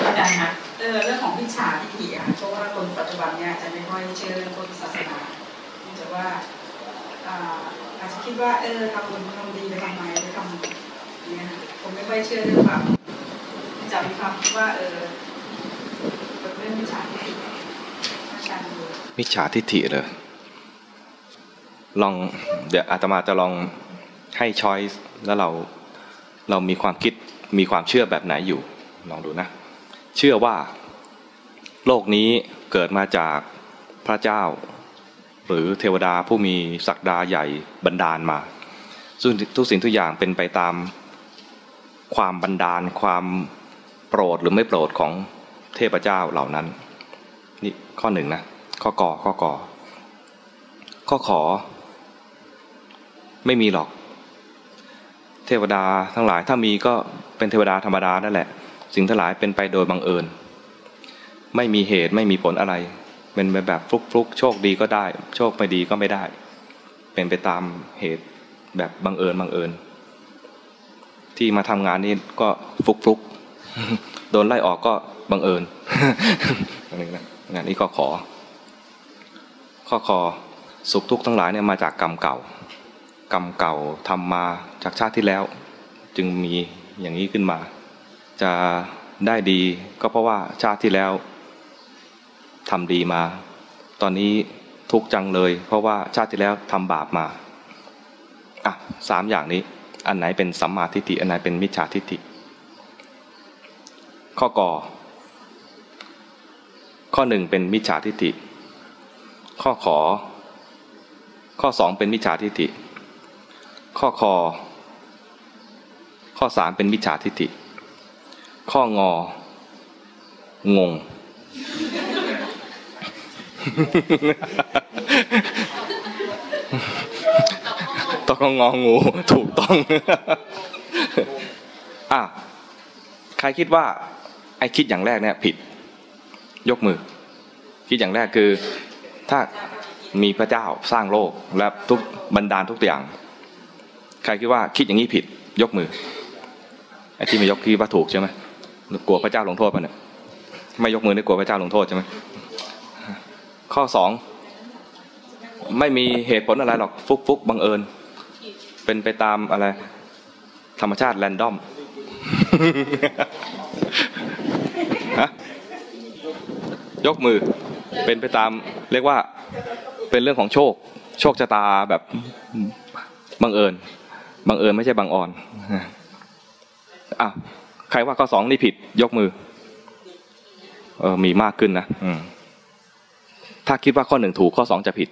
อาจารย์คะเรื่องของวิชาพิธีค่ะเพราะว่าคนปัจจุบันเนี่ยอาจจะไม่ค่อยเชื่อเรื่องพุทธศาสนาแต่ว่าอาจจะคิดว่าทำบุญทำดีไปทำไมไปทำเนี่ยผมไม่ค่อยเชื่อเรื่องแบบจะมีความคิดว่าเรื่องวิชาพิธีอาจารย์ดูวิชาทิฏฐิเลยลองเดี๋ยวอาตมาจะลองให้ช้อยส์แล้วเรามีความคิดมีความเชื่อแบบไหนอยู่ลองดูนะเชื่อว่าโลกนี้เกิดมาจากพระเจ้าหรือเทวดาผู้มีศักดาใหญ่บันดาลมาซึ่งทุกสิ่งทุกอย่างเป็นไปตามความบันดาลความโปรดหรือไม่โปรดของเทพเจ้าเหล่านั้นนี่ข้อหนึ่งนะข้อขอไม่มีหรอกเทวดาทั้งหลายถ้ามีก็เป็นเทวดาธรรมดานั่นแหละสิ่งทั้งหลายเป็นไปโดยบังเอิญไม่มีเหตุไม่มีผลอะไรเป็นไปแบบฟลุกโชคดีก็ได้โชคไม่ดีก็ไม่ได้เป็นไปตามเหตุแบบบังเอิญที่มาทำงานนี่ก็ฟลุกโดนไล่ออกก็บังเอิญงานนี้ก็ข้อสุขทุกข์ทั้งหลายเนี่ยมาจากกรรมเก่าทำมาจากชาติที่แล้วจึงมีอย่างนี้ขึ้นมาจะได้ดีก็เพราะว่าชาติที่แล้วทำดีมาตอนนี้ทุกข์จังเลยเพราะว่าชาติที่แล้วทำบาปมาอ่ะสามอย่างนี้อันไหนเป็นสัมมาทิฏฐิอันไหนเป็นมิจฉาทิฏฐิข้อหนึ่งเป็นมิจฉาทิฏฐิข้อสองเป็นมิจฉาทิฏฐิข้อสามเป็นมิจฉาทิฏฐิข้องงง ต้องงองูถูกต้อง ใครคิดว่าไอ้คิดอย่างแรกเนี่ยผิดยกมือคิดอย่างแรกคือถ้ามีพระเจ้าสร้างโลกและทุกบรรดาลทุกอย่างใครคิดว่าคิดอย่างนี้ผิดยกมือไอ้ที่ไม่ยกคิดว่าถูกใช่ไหมกลัวพระเจ้าลงโทษป่ะเนี่ยไม่ยกมือนี่กลัวพระเจ้าลงโทษใช่ไหมข้อสองไม่มีเหตุผลอะไรหรอกฟุกบังเอิญเป็นไปตามอะไรธรรมชาติแรนดอมฮะยกมือเป็นไปตามเรียกว่าเป็นเรื่องของโชคชะตาแบบบังเอิญไม่ใช่บังออนอ่ะใครว่าข้อสองนี่ผิดยกมือมีมากขึ้นนะถ้าคิดว่าข้อหนึ่งถูกข้อสองจะผิด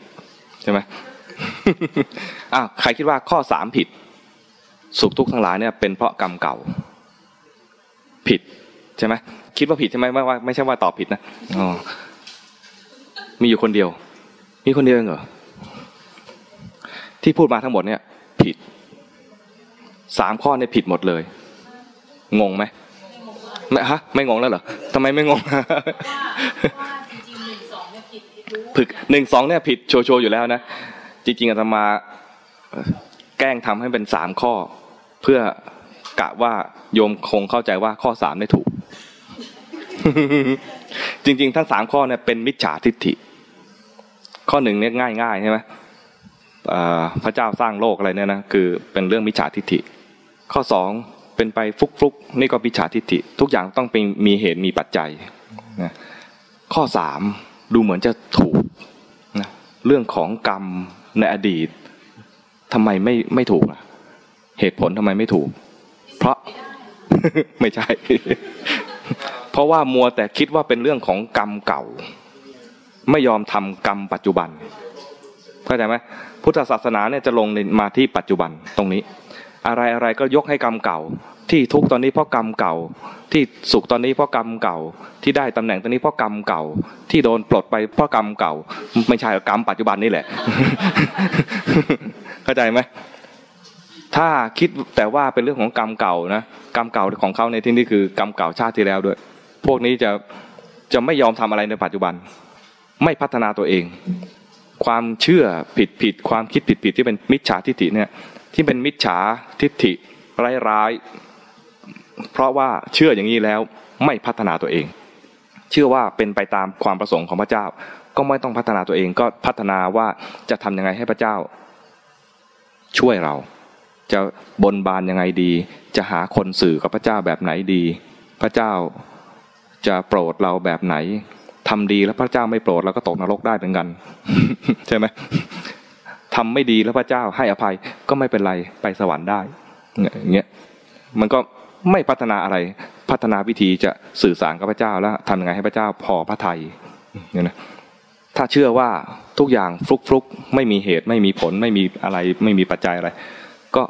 ใช่ไหมใครคิดว่าข้อสามผิดสุขทุกข์ทั้งหลายเนี่ยเป็นเพราะกรรมเก่าผิดใช่ไหมคิดว่าผิดใช่ไหมไม่ใช่ว่าตอบผิดนะมีอยู่คนเดียวเองเหรอที่พูดมาทั้งหมดเนี่ยผิดสามข้อเนี่ยผิดหมดเลยงงไหมไม่งงแล้วเหรอทำไมไม่งงผิด1-2เนี่ยผิดโชว์อยู่แล้วนะจริงๆอาตมาแกล้งทำให้เป็น3ข้อเพื่อกะว่าโยมคงเข้าใจว่าข้อ3ได้ถูก จริงๆทั้ง3ข้อเนี่ยเป็นมิจฉาทิฏฐิข้อ1เนี่ยง่ายๆใช่ไหมพระเจ้าสร้างโลกอะไรเนี่ยนะคือเป็นเรื่องมิจฉาทิฏฐิข้อ2เป็นไปฟุกนี่ก็มิจฉาทิฏฐิทุกอย่างต้องเป็นมีเหตุมีปัจจัยนะข้อ3ดูเหมือนจะถูกนะเรื่องของกรรมในอดีตทำไมไม่ถูกล่ะเหตุผลทำไมไม่ถูกเพราะ ไม่ใช่ เพราะว่ามัวแต่คิดว่าเป็นเรื่องของกรรมเก่าไม่ยอมทำกรรมปัจจุบันเข้าใจไหมพุทธศาสนาเนี่ยจะลงมาที่ปัจจุบันตรงนี้อะไรก็ยกให้กรรมเก่าที่ทุกข์ตอนนี้เพราะกรรมเก่าที่สุขตอนนี้เพราะกรรมเก่าที่ได้ตำแหน่งตอนนี้เพราะกรรมเก่าที่โดนปลดไปเพราะกรรมเก่าไม่ใช่กรรมปัจจุบันนี่แหละ เข้าใจไหมถ้าคิดแต่ว่าเป็นเรื่องของกรรมเก่านะกรรมเก่าของเขาในที่นี้คือกรรมเก่าชาติที่แล้วด้วยพวกนี้จะไม่ยอมทำอะไรในปัจจุบันไม่พัฒนาตัวเองความเชื่อผิดความคิดผิดที่เป็นมิจฉาทิฏฐิเนี่ยที่เป็นมิจฉาทิฏฐิร้าย เพราะว่าเชื่ออย่างนี้แล้วไม่พัฒนาตัวเองเชื่อว่าเป็นไปตามความประสงค์ของพระเจ้าก็ไม่ต้องพัฒนาตัวเองก็พัฒนาว่าจะทำยังไงให้พระเจ้าช่วยเราจะบนบานยังไงดีจะหาคนสื่อกับพระเจ้าแบบไหนดีพระเจ้าจะโปรดเราแบบไหนทำดีแล้วพระเจ้าไม่โปรดเราก็ตกนรกได้เหมือนกัน ใช่ไหมทำไม่ดีแล้วพระเจ้าให้อภัยก็ไม่เป็นไรไปสวรรค์ได้อย่างเงี้ยมันก็ไม่พัฒนาอะไรพัฒนาวิธีจะสื่อสารกับพระเจ้าแล้วทำยังไงให้พระเจ้าพอพระทัยเนี่ยนะถ้าเชื่อว่าทุกอย่างฟลุกๆไม่มีเหตุไม่มีผลไม่มีอะไรไม่มีปัจจัยอะไรก็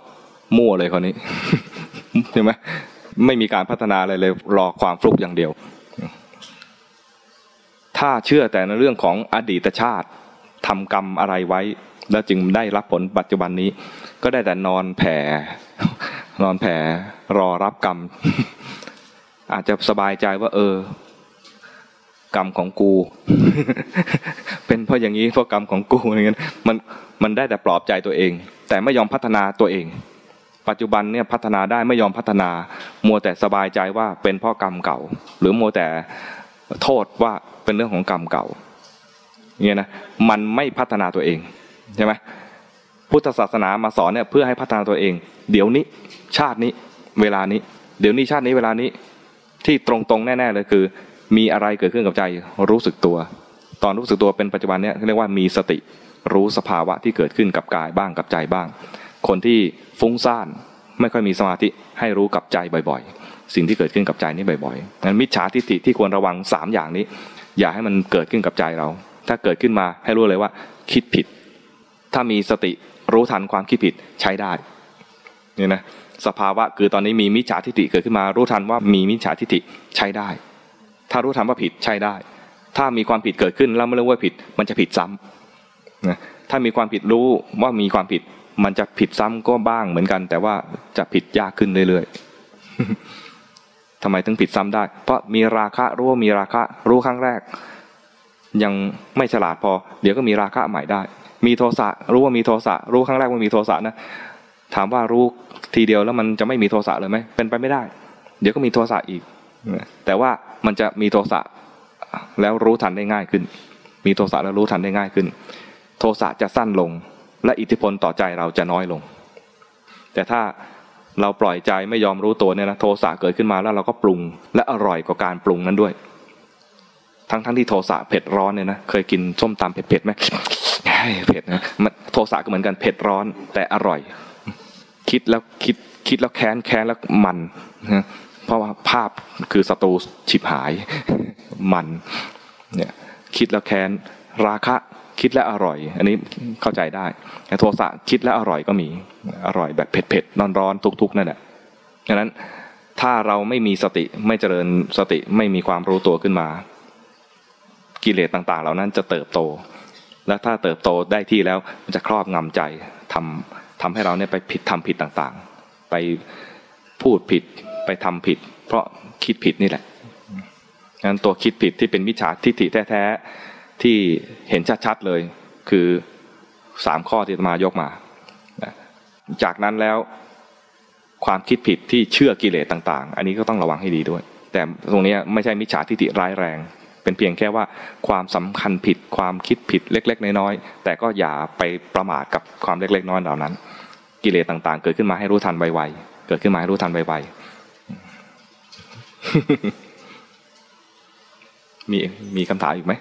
มั่วเลยคนนี้ ใช่ไหมไม่มีการพัฒนาอะไรเลยรอความฟลุกอย่างเดียวถ้าเชื่อแต่ในเรื่องของอดีตชาติทำกรรมอะไรไว้แล้วจึงได้รับผลปัจจุบันนี้ก็ได้แต่นอนแผ่รอรับกรรม อาจจะสบายใจว่าเออกรรมของกู เป็นเพราะอย่างนี้เพราะกรรมของกูอย่างนั้นมันได้แต่ปลอบใจตัวเองแต่ไม่ยอมพัฒนาตัวเองปัจจุบันเนี่ยพัฒนาได้ไม่ยอมพัฒนามัวแต่สบายใจว่าเป็นเพราะกรรมเก่าหรือมัวแต่โทษว่าเป็นเรื่องของกรรมเก่าอย่างเงี้ยนะมันไม่พัฒนาตัวเองใช่ไหมพุทธศาสนามาสอนเนี่ยเพื่อให้พัฒนาตัวเองเดี๋ยวนี้ชาตินี้เวลานี้เดี๋ยวนี้ชาตินี้เวลานี้ที่ตรงๆแน่ๆเลยคือมีอะไรเกิดขึ้นกับใจรู้สึกตัวตอนรู้สึกตัวเป็นปัจจุบันเนี่ยเรียกว่ามีสติรู้สภาวะที่เกิดขึ้นกับกายบ้างกับใจบ้างคนที่ฟุ้งซ่านไม่ค่อยมีสมาธิให้รู้กับใจบ่อยๆสิ่งที่เกิดขึ้นกับใจนี่บ่อยๆงั้นมิจฉาทิฏฐิที่ควรระวัง3อย่างนี้อย่าให้มันเกิดขึ้นกับใจเราถ้าเกิดขึ้นมาให้รู้เลยว่าคิดผิดถ้ามีสติรู้ทันความคิดผิดใช้ได้นี่นะสภาวะคือตอนนี้มีมิจฉาทิฏฐิเกิดขึ้นมารู้ทันว่ามีมิจฉาทิฏฐิใช้ได้ถ้ารู้ทันว่าผิดใช้ได้ถ้ามีความผิดเกิดขึ้นแล้วไม่รู้ว่าผิดมันจะผิดซ้ำนะถ้ามีความผิดรู้ว่ามีความผิดมันจะผิดซ้ำก็บ้างเหมือนกันแต่ว่าจะผิดยากขึ้นเรื่อยๆทำไมถึงผิดซ้ำได้เพราะมีราคะรู้ว่ามีราคะรู้ครั้งแรกยังไม่ฉลาดพอเดี๋ยวก็มีราคะใหม่ได้มีโทสะรู้ว่ามีโทสะรู้ครั้งแรกว่ามีโทสะนะถามว่ารู้ทีเดียวแล้วมันจะไม่มีโทสะเลยไหมเป็นไปไม่ได้เดี๋ยวก็มีโทสะอีกแต่ว่ามันจะมีโทสะแล้วรู้ทันได้ง่ายขึ้นมีโทสะแล้วรู้ทันได้ง่ายขึ้นโทสะจะสั้นลงและอิทธิพลต่อใจเราจะน้อยลงแต่ถ้าเราปล่อยใจไม่ยอมรู้ตัวเนี่ยนะโทสะเกิดขึ้นมาแล้วเราก็ปรุงและอร่อยกว่าการปรุงนั้นด้วยทั้งที่โทสะเผ็ดร้อนเนี่ยนะเคยกินส้มตำเผ็ดๆไหมเผ็ดนะมันโทสะก็เหมือนกันเผ็ดร้อนแต่อร่อยคิดแล้วแค้นแล้วมันนะเพราะว่าภาพคือศัตรูฉิบหายมันเนี่ยคิดแล้วแค้นราคะคิดแล้วอร่อยอันนี้เข้าใจได้แต่โทสะคิดแล้วอร่อยก็มีอร่อยแบบเผ็ดๆร้อนๆทุกๆนั่นแหละฉะนั้นถ้าเราไม่มีสติไม่เจริญสติไม่มีความรู้ตัวขึ้นมากิเลสต่างๆเหล่านั้นจะเติบโตและถ้าเติบโตได้ที่แล้วมันจะครอบงำใจทำให้เราเนี่ยไปผิดทำผิดต่างๆไปพูดผิดไปทำผิดเพราะคิดผิดนี่แหละงั้นตัวคิดผิดที่เป็นมิจฉาทิฏฐิแท้ๆที่เห็นชัดๆเลยคือ3ข้อที่อาตมายกมาจากนั้นแล้วความคิดผิดที่เชื่อกิเลสต่างๆอันนี้ก็ต้องระวังให้ดีด้วยแต่ตรงนี้ไม่ใช่มิจฉาทิฏฐิร้ายแรงเป็นเพียงแค่ว่าความสำคัญผิดความคิดผิดเล็กๆน้อยๆแต่ก็อย่าไปประมาทกับความเล็กๆน้อยๆเหล่านั้นกิเลสต่างๆเกิดขึ้นมาให้รู้ทันไวๆเกิดขึ้นมาให้รู้ทันไวๆมีคำถามอีกไหม